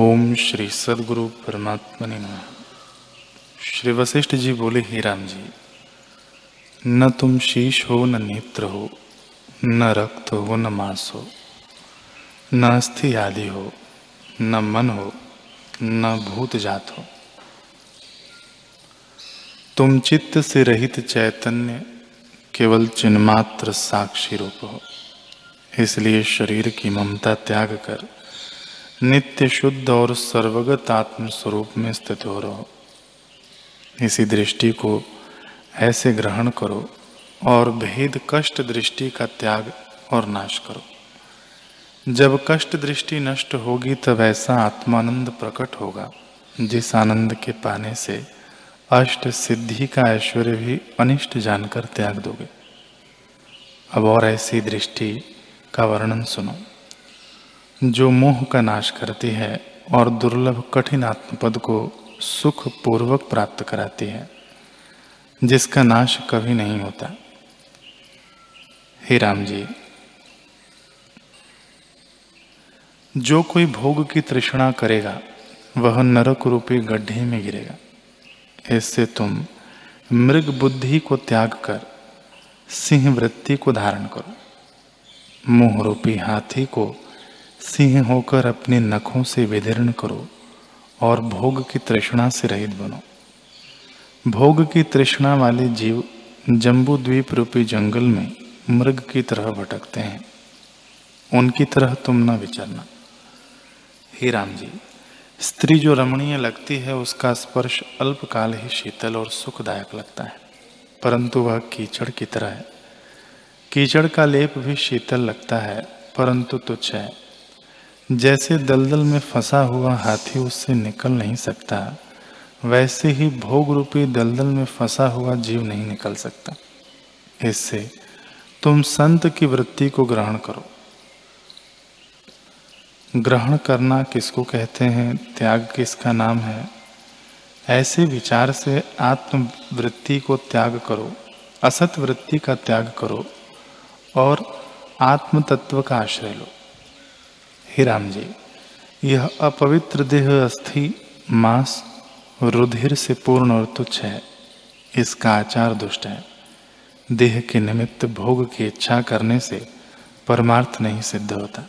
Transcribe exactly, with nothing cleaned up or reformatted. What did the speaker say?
ओम श्री सदगुरु परमात्मने नमः। श्री वशिष्ठ जी बोले, हे राम जी, न तुम शीश हो, न नेत्र हो, न रक्त हो, न मांस हो, न अस्थि आदि हो, न मन हो, न भूत जात हो। तुम चित्त से रहित चैतन्य केवल चिन्मात्र साक्षी रूप हो। इसलिए शरीर की ममता त्याग कर नित्य शुद्ध और सर्वगत आत्म स्वरूप में स्थित हो रहो। इसी दृष्टि को ऐसे ग्रहण करो और भेद कष्ट दृष्टि का त्याग और नाश करो। जब कष्ट दृष्टि नष्ट होगी तब ऐसा आत्मानंद प्रकट होगा जिस आनंद के पाने से अष्ट सिद्धि का ऐश्वर्य भी अनिष्ट जानकर त्याग दोगे। अब और ऐसी दृष्टि का वर्णन सुनो जो मोह का नाश करती है और दुर्लभ कठिन आत्मपद को सुख पूर्वक प्राप्त कराती है, जिसका नाश कभी नहीं होता। हे राम जी, जो कोई भोग की तृष्णा करेगा वह नरक रूपी गड्ढे में गिरेगा। इससे तुम मृग बुद्धि को त्याग कर सिंह वृत्ति को धारण करो। मोह रूपी हाथी को सिंह होकर अपने नखों से विदीर्ण करो और भोग की तृष्णा से रहित बनो। भोग की तृष्णा वाले जीव जम्बूद्वीप रूपी जंगल में मृग की तरह भटकते हैं, उनकी तरह तुम न विचरना। हे राम जी, स्त्री जो रमणीय लगती है उसका स्पर्श अल्पकाल ही शीतल और सुखदायक लगता है, परंतु वह कीचड़ की तरह है। कीचड़ का लेप भी शीतल लगता है परंतु तुच्छ है। जैसे दलदल में फंसा हुआ हाथी उससे निकल नहीं सकता, वैसे ही भोग रूपी दलदल में फंसा हुआ जीव नहीं निकल सकता। इससे तुम संत की वृत्ति को ग्रहण करो। ग्रहण करना किसको कहते हैं, त्याग किसका नाम है, ऐसे विचार से आत्मवृत्ति को त्याग करो, असत वृत्ति का त्याग करो और आत्म तत्व का आश्रय लो। हे राम जी, यह अपवित्र देह अस्थि मांस रुधिर से पूर्ण और तुच्छ है। इसका आचार दुष्ट है। देह के निमित्त भोग की इच्छा करने से परमार्थ नहीं सिद्ध होता।